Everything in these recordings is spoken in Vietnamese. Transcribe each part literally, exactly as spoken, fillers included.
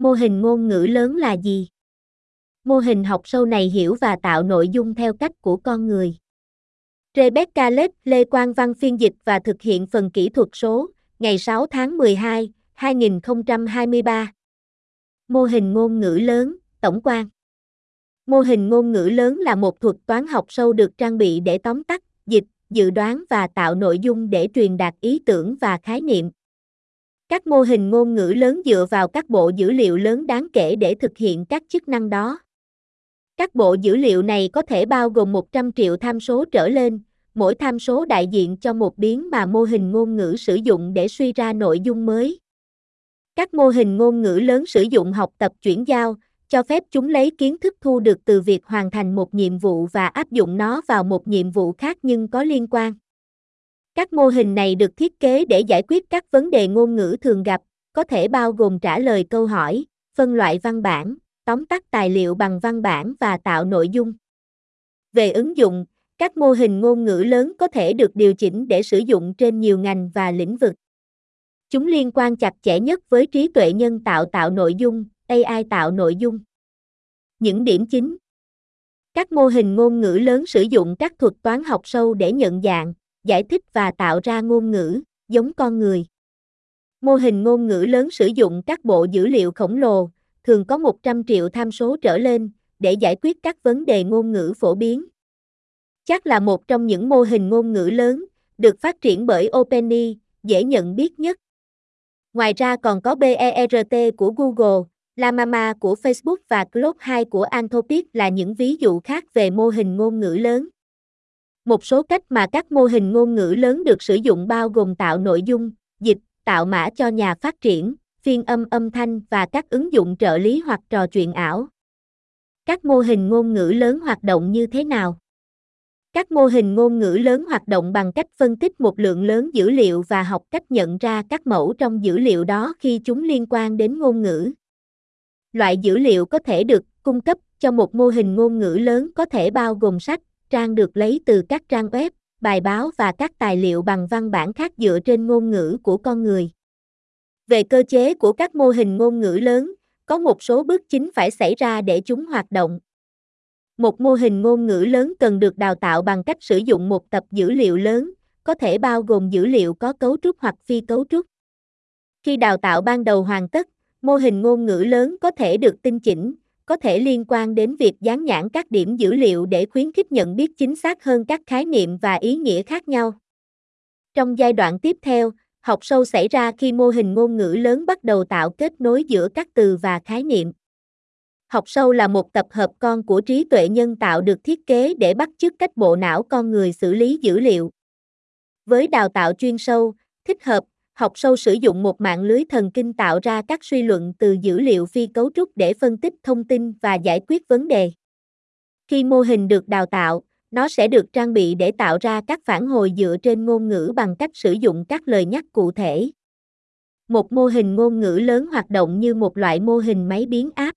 Mô hình ngôn ngữ lớn là gì? Mô hình học sâu này hiểu và tạo nội dung theo cách của con người. Rebecca Lake, Lê Quang Văn phiên dịch và thực hiện phần kỹ thuật số, ngày sáu tháng mười hai, hai nghìn không trăm hai mươi ba. Mô hình ngôn ngữ lớn, tổng quan. Mô hình ngôn ngữ lớn là một thuật toán học sâu được trang bị để tóm tắt, dịch, dự đoán và tạo nội dung để truyền đạt ý tưởng và khái niệm. Các mô hình ngôn ngữ lớn dựa vào các bộ dữ liệu lớn đáng kể để thực hiện các chức năng đó. Các bộ dữ liệu này có thể bao gồm một trăm triệu tham số trở lên, mỗi tham số đại diện cho một biến mà mô hình ngôn ngữ sử dụng để suy ra nội dung mới. Các mô hình ngôn ngữ lớn sử dụng học tập chuyển giao, cho phép chúng lấy kiến thức thu được từ việc hoàn thành một nhiệm vụ và áp dụng nó vào một nhiệm vụ khác nhưng có liên quan. Các mô hình này được thiết kế để giải quyết các vấn đề ngôn ngữ thường gặp, có thể bao gồm trả lời câu hỏi, phân loại văn bản, tóm tắt tài liệu bằng văn bản và tạo nội dung. Về ứng dụng, các mô hình ngôn ngữ lớn có thể được điều chỉnh để sử dụng trên nhiều ngành và lĩnh vực. Chúng liên quan chặt chẽ nhất với trí tuệ nhân tạo tạo nội dung, a i tạo nội dung. Những điểm chính. Các mô hình ngôn ngữ lớn sử dụng các thuật toán học sâu để nhận dạng, giải thích và tạo ra ngôn ngữ, giống con người. Mô hình ngôn ngữ lớn sử dụng các bộ dữ liệu khổng lồ, thường có một trăm triệu tham số trở lên, để giải quyết các vấn đề ngôn ngữ phổ biến. Chắc là một trong những mô hình ngôn ngữ lớn, được phát triển bởi OpenAI, dễ nhận biết nhất. Ngoài ra còn có bê e rờ tê của Google, Llama của Facebook và Claude hai của Anthropic là những ví dụ khác về mô hình ngôn ngữ lớn. Một số cách mà các mô hình ngôn ngữ lớn được sử dụng bao gồm tạo nội dung, dịch, tạo mã cho nhà phát triển, phiên âm âm thanh và các ứng dụng trợ lý hoặc trò chuyện ảo. Các mô hình ngôn ngữ lớn hoạt động như thế nào? Các mô hình ngôn ngữ lớn hoạt động bằng cách phân tích một lượng lớn dữ liệu và học cách nhận ra các mẫu trong dữ liệu đó khi chúng liên quan đến ngôn ngữ. Loại dữ liệu có thể được cung cấp cho một mô hình ngôn ngữ lớn có thể bao gồm sách, trang được lấy từ các trang web, bài báo và các tài liệu bằng văn bản khác dựa trên ngôn ngữ của con người. Về cơ chế của các mô hình ngôn ngữ lớn, có một số bước chính phải xảy ra để chúng hoạt động. Một mô hình ngôn ngữ lớn cần được đào tạo bằng cách sử dụng một tập dữ liệu lớn, có thể bao gồm dữ liệu có cấu trúc hoặc phi cấu trúc. Khi đào tạo ban đầu hoàn tất, mô hình ngôn ngữ lớn có thể được tinh chỉnh, có thể liên quan đến việc dán nhãn các điểm dữ liệu để khuyến khích nhận biết chính xác hơn các khái niệm và ý nghĩa khác nhau. Trong giai đoạn tiếp theo, học sâu xảy ra khi mô hình ngôn ngữ lớn bắt đầu tạo kết nối giữa các từ và khái niệm. Học sâu là một tập hợp con của trí tuệ nhân tạo được thiết kế để bắt chước cách bộ não con người xử lý dữ liệu. Với đào tạo chuyên sâu, thích hợp, học sâu sử dụng một mạng lưới thần kinh tạo ra các suy luận từ dữ liệu phi cấu trúc để phân tích thông tin và giải quyết vấn đề. Khi mô hình được đào tạo, nó sẽ được trang bị để tạo ra các phản hồi dựa trên ngôn ngữ bằng cách sử dụng các lời nhắc cụ thể. Một mô hình ngôn ngữ lớn hoạt động như một loại mô hình máy biến áp.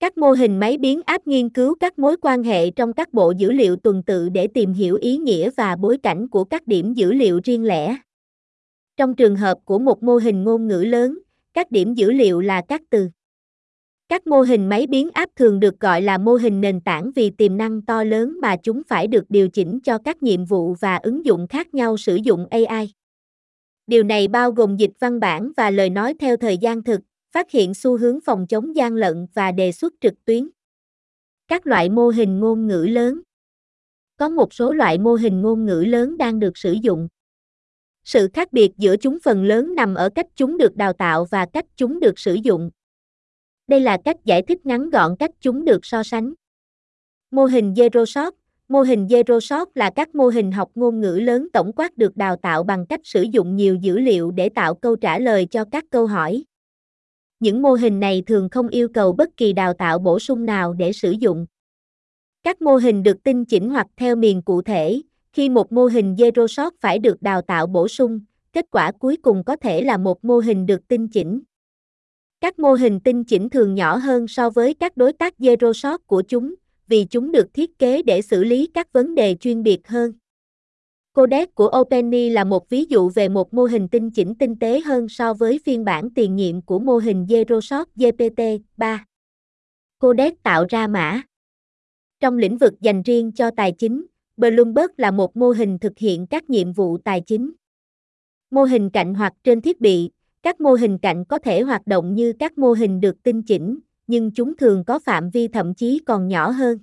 Các mô hình máy biến áp nghiên cứu các mối quan hệ trong các bộ dữ liệu tuần tự để tìm hiểu ý nghĩa và bối cảnh của các điểm dữ liệu riêng lẻ. Trong trường hợp của một mô hình ngôn ngữ lớn, các điểm dữ liệu là các từ. Các mô hình máy biến áp thường được gọi là mô hình nền tảng vì tiềm năng to lớn mà chúng phải được điều chỉnh cho các nhiệm vụ và ứng dụng khác nhau sử dụng a i. Điều này bao gồm dịch văn bản và lời nói theo thời gian thực, phát hiện xu hướng phòng chống gian lận và đề xuất trực tuyến. Các loại mô hình ngôn ngữ lớn. Có một số loại mô hình ngôn ngữ lớn đang được sử dụng. Sự khác biệt giữa chúng phần lớn nằm ở cách chúng được đào tạo và cách chúng được sử dụng. Đây là cách giải thích ngắn gọn cách chúng được so sánh. Mô hình Zero Shot. Mô hình Zero Shot là các mô hình học ngôn ngữ lớn tổng quát được đào tạo bằng cách sử dụng nhiều dữ liệu để tạo câu trả lời cho các câu hỏi. Những mô hình này thường không yêu cầu bất kỳ đào tạo bổ sung nào để sử dụng. Các mô hình được tinh chỉnh hoặc theo miền cụ thể. Khi một mô hình Zero Shot phải được đào tạo bổ sung, kết quả cuối cùng có thể là một mô hình được tinh chỉnh. Các mô hình tinh chỉnh thường nhỏ hơn so với các đối tác Zero Shot của chúng, vì chúng được thiết kế để xử lý các vấn đề chuyên biệt hơn. Codex của OpenAI là một ví dụ về một mô hình tinh chỉnh tinh tế hơn so với phiên bản tiền nhiệm của mô hình Zero Shot G P T ba. Codex tạo ra mã. Trong lĩnh vực dành riêng cho tài chính, Bloomberg là một mô hình thực hiện các nhiệm vụ tài chính. Mô hình cạnh hoặc trên thiết bị, các mô hình cạnh có thể hoạt động như các mô hình được tinh chỉnh, nhưng chúng thường có phạm vi thậm chí còn nhỏ hơn.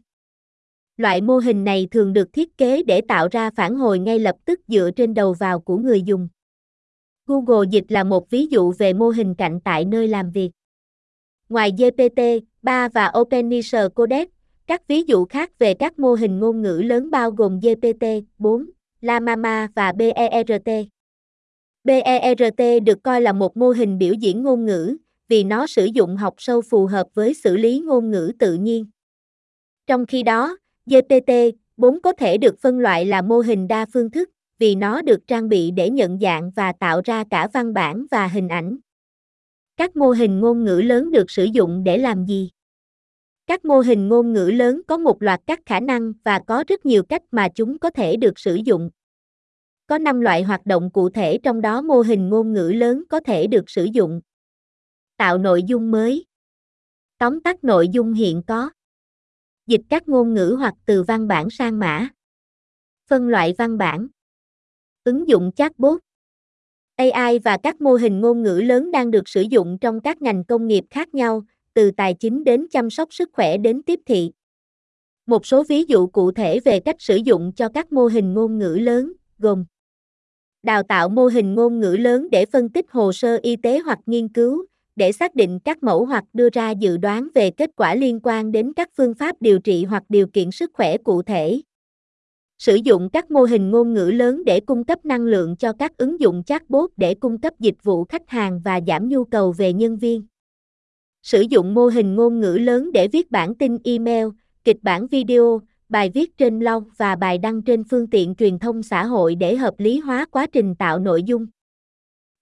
Loại mô hình này thường được thiết kế để tạo ra phản hồi ngay lập tức dựa trên đầu vào của người dùng. Google Dịch là một ví dụ về mô hình cạnh tại nơi làm việc. Ngoài G P T ba và OpenAI Codex, các ví dụ khác về các mô hình ngôn ngữ lớn bao gồm G P T bốn, Llama và bê e rờ tê. bê e rờ tê được coi là một mô hình biểu diễn ngôn ngữ vì nó sử dụng học sâu phù hợp với xử lý ngôn ngữ tự nhiên. Trong khi đó, G P T bốn có thể được phân loại là mô hình đa phương thức vì nó được trang bị để nhận dạng và tạo ra cả văn bản và hình ảnh. Các mô hình ngôn ngữ lớn được sử dụng để làm gì? Các mô hình ngôn ngữ lớn có một loạt các khả năng và có rất nhiều cách mà chúng có thể được sử dụng. Có năm loại hoạt động cụ thể, trong đó mô hình ngôn ngữ lớn có thể được sử dụng. Tạo nội dung mới. Tóm tắt nội dung hiện có. Dịch các ngôn ngữ hoặc từ văn bản sang mã. Phân loại văn bản. Ứng dụng chatbot. a i và các mô hình ngôn ngữ lớn đang được sử dụng trong các ngành công nghiệp khác nhau, từ tài chính đến chăm sóc sức khỏe đến tiếp thị. Một số ví dụ cụ thể về cách sử dụng cho các mô hình ngôn ngữ lớn gồm: đào tạo mô hình ngôn ngữ lớn để phân tích hồ sơ y tế hoặc nghiên cứu, để xác định các mẫu hoặc đưa ra dự đoán về kết quả liên quan đến các phương pháp điều trị hoặc điều kiện sức khỏe cụ thể. Sử dụng các mô hình ngôn ngữ lớn để cung cấp năng lượng cho các ứng dụng chatbot để cung cấp dịch vụ khách hàng và giảm nhu cầu về nhân viên. Sử dụng mô hình ngôn ngữ lớn để viết bản tin email, kịch bản video, bài viết trên blog và bài đăng trên phương tiện truyền thông xã hội để hợp lý hóa quá trình tạo nội dung.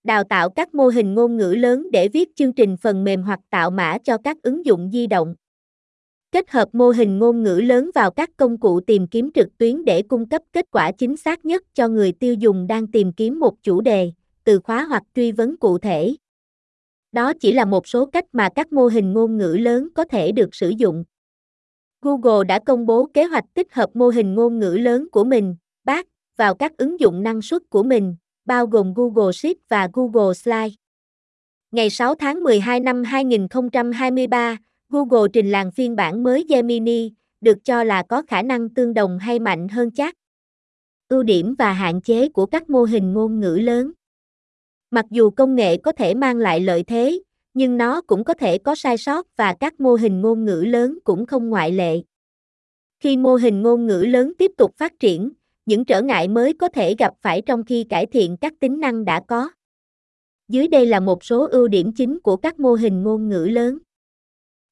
Đào tạo các mô hình ngôn ngữ lớn để viết chương trình phần mềm hoặc tạo mã cho các ứng dụng di động. Kết hợp mô hình ngôn ngữ lớn vào các công cụ tìm kiếm trực tuyến để cung cấp kết quả chính xác nhất cho người tiêu dùng đang tìm kiếm một chủ đề, từ khóa hoặc truy vấn cụ thể. Đó chỉ là một số cách mà các mô hình ngôn ngữ lớn có thể được sử dụng. Google đã công bố kế hoạch tích hợp mô hình ngôn ngữ lớn của mình, bê e rờ tê, vào các ứng dụng năng suất của mình, bao gồm Google Sheets và Google Slides. Ngày sáu tháng mười hai năm hai nghìn không trăm hai mươi ba, Google trình làng phiên bản mới Gemini, được cho là có khả năng tương đồng hay mạnh hơn chat. Ưu điểm và hạn chế của các mô hình ngôn ngữ lớn. Mặc dù công nghệ có thể mang lại lợi thế, nhưng nó cũng có thể có sai sót và các mô hình ngôn ngữ lớn cũng không ngoại lệ. Khi mô hình ngôn ngữ lớn tiếp tục phát triển, những trở ngại mới có thể gặp phải trong khi cải thiện các tính năng đã có. Dưới đây là một số ưu điểm chính của các mô hình ngôn ngữ lớn.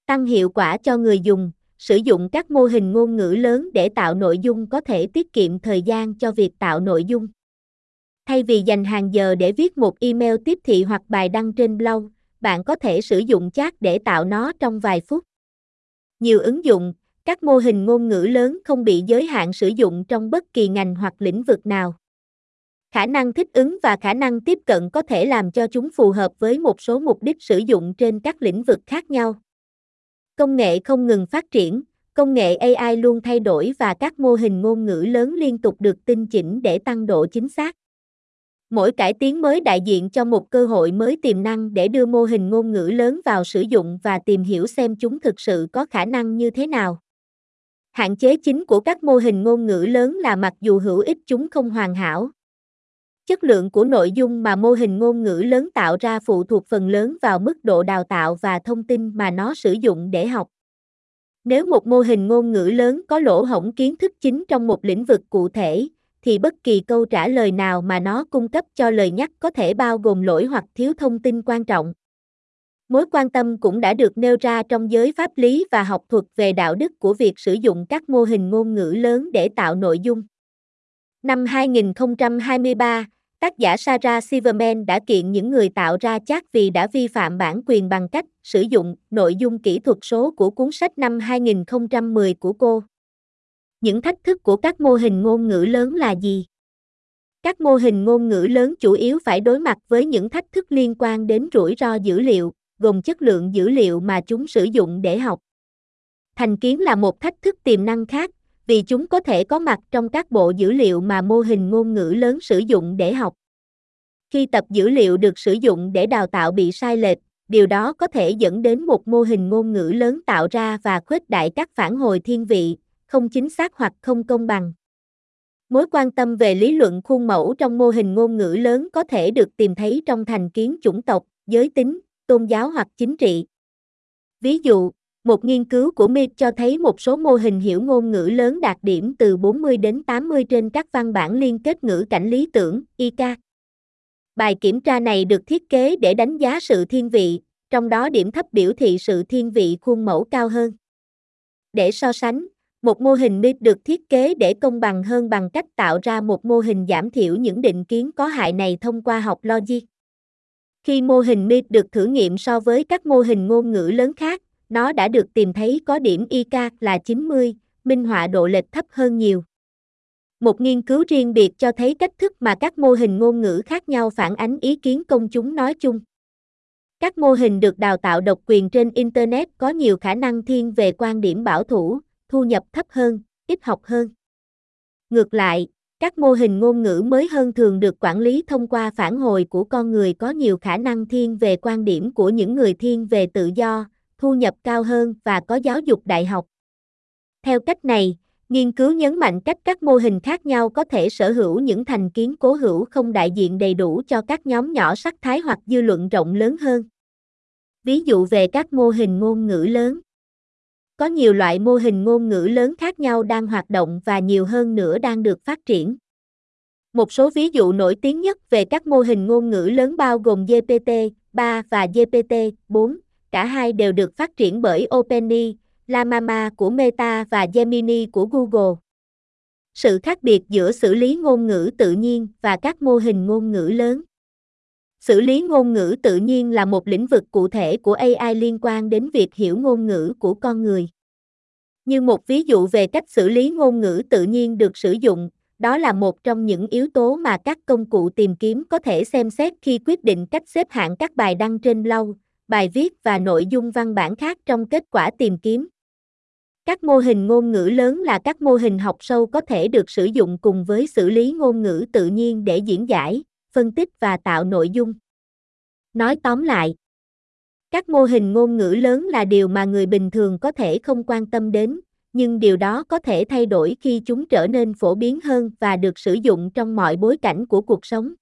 Tăng hiệu quả cho người dùng. Sử dụng các mô hình ngôn ngữ lớn để tạo nội dung có thể tiết kiệm thời gian cho việc tạo nội dung. Thay vì dành hàng giờ để viết một email tiếp thị hoặc bài đăng trên blog, bạn có thể sử dụng chat để tạo nó trong vài phút. Nhiều ứng dụng. Các mô hình ngôn ngữ lớn không bị giới hạn sử dụng trong bất kỳ ngành hoặc lĩnh vực nào. Khả năng thích ứng và khả năng tiếp cận có thể làm cho chúng phù hợp với một số mục đích sử dụng trên các lĩnh vực khác nhau. Công nghệ không ngừng phát triển, công nghệ a i luôn thay đổi và các mô hình ngôn ngữ lớn liên tục được tinh chỉnh để tăng độ chính xác. Mỗi cải tiến mới đại diện cho một cơ hội mới tiềm năng để đưa mô hình ngôn ngữ lớn vào sử dụng và tìm hiểu xem chúng thực sự có khả năng như thế nào. Hạn chế chính của các mô hình ngôn ngữ lớn là mặc dù hữu ích chúng không hoàn hảo. Chất lượng của nội dung mà mô hình ngôn ngữ lớn tạo ra phụ thuộc phần lớn vào mức độ đào tạo và thông tin mà nó sử dụng để học. Nếu một mô hình ngôn ngữ lớn có lỗ hổng kiến thức chính trong một lĩnh vực cụ thể, thì bất kỳ câu trả lời nào mà nó cung cấp cho lời nhắc có thể bao gồm lỗi hoặc thiếu thông tin quan trọng. Mối quan tâm cũng đã được nêu ra trong giới pháp lý và học thuật về đạo đức của việc sử dụng các mô hình ngôn ngữ lớn để tạo nội dung. Năm hai nghìn không trăm hai mươi ba, tác giả Sarah Silverman đã kiện những người tạo ra chat vì đã vi phạm bản quyền bằng cách sử dụng nội dung kỹ thuật số của cuốn sách năm hai nghìn không trăm mười của cô. Những thách thức của các mô hình ngôn ngữ lớn là gì? Các mô hình ngôn ngữ lớn chủ yếu phải đối mặt với những thách thức liên quan đến rủi ro dữ liệu, gồm chất lượng dữ liệu mà chúng sử dụng để học. Thành kiến là một thách thức tiềm năng khác, vì chúng có thể có mặt trong các bộ dữ liệu mà mô hình ngôn ngữ lớn sử dụng để học. Khi tập dữ liệu được sử dụng để đào tạo bị sai lệch, điều đó có thể dẫn đến một mô hình ngôn ngữ lớn tạo ra và khuếch đại các phản hồi thiên vị, không chính xác hoặc không công bằng. Mối quan tâm về lý luận khuôn mẫu trong mô hình ngôn ngữ lớn có thể được tìm thấy trong thành kiến chủng tộc, giới tính, tôn giáo hoặc chính trị. Ví dụ, một nghiên cứu của Meta cho thấy một số mô hình hiểu ngôn ngữ lớn đạt điểm từ bốn mươi đến tám mươi trên các văn bản liên kết ngữ cảnh lý tưởng, i ca. Bài kiểm tra này được thiết kế để đánh giá sự thiên vị, trong đó điểm thấp biểu thị sự thiên vị khuôn mẫu cao hơn. Để so sánh, một mô hình Meta được thiết kế để công bằng hơn bằng cách tạo ra một mô hình giảm thiểu những định kiến có hại này thông qua học logic. Khi mô hình Meta được thử nghiệm so với các mô hình ngôn ngữ lớn khác, nó đã được tìm thấy có điểm i ca là chín mươi, minh họa độ lệch thấp hơn nhiều. Một nghiên cứu riêng biệt cho thấy cách thức mà các mô hình ngôn ngữ khác nhau phản ánh ý kiến công chúng nói chung. Các mô hình được đào tạo độc quyền trên Internet có nhiều khả năng thiên về quan điểm bảo thủ, thu nhập thấp hơn, ít học hơn. Ngược lại, các mô hình ngôn ngữ mới hơn thường được quản lý thông qua phản hồi của con người có nhiều khả năng thiên về quan điểm của những người thiên về tự do, thu nhập cao hơn và có giáo dục đại học. Theo cách này, nghiên cứu nhấn mạnh cách các mô hình khác nhau có thể sở hữu những thành kiến cố hữu không đại diện đầy đủ cho các nhóm nhỏ sắc thái hoặc dư luận rộng lớn hơn. Ví dụ về các mô hình ngôn ngữ lớn. Có nhiều loại mô hình ngôn ngữ lớn khác nhau đang hoạt động và nhiều hơn nữa đang được phát triển. Một số ví dụ nổi tiếng nhất về các mô hình ngôn ngữ lớn bao gồm G P T ba và G P T bốn, cả hai đều được phát triển bởi OpenAI, Llama của Meta và Gemini của Google. Sự khác biệt giữa xử lý ngôn ngữ tự nhiên và các mô hình ngôn ngữ lớn. Xử lý ngôn ngữ tự nhiên là một lĩnh vực cụ thể của a i liên quan đến việc hiểu ngôn ngữ của con người. Như một ví dụ về cách xử lý ngôn ngữ tự nhiên được sử dụng, đó là một trong những yếu tố mà các công cụ tìm kiếm có thể xem xét khi quyết định cách xếp hạng các bài đăng trên blog, bài viết và nội dung văn bản khác trong kết quả tìm kiếm. Các mô hình ngôn ngữ lớn là các mô hình học sâu có thể được sử dụng cùng với xử lý ngôn ngữ tự nhiên để diễn giải, phân tích và tạo nội dung. Nói tóm lại, các mô hình ngôn ngữ lớn là điều mà người bình thường có thể không quan tâm đến, nhưng điều đó có thể thay đổi khi chúng trở nên phổ biến hơn và được sử dụng trong mọi bối cảnh của cuộc sống.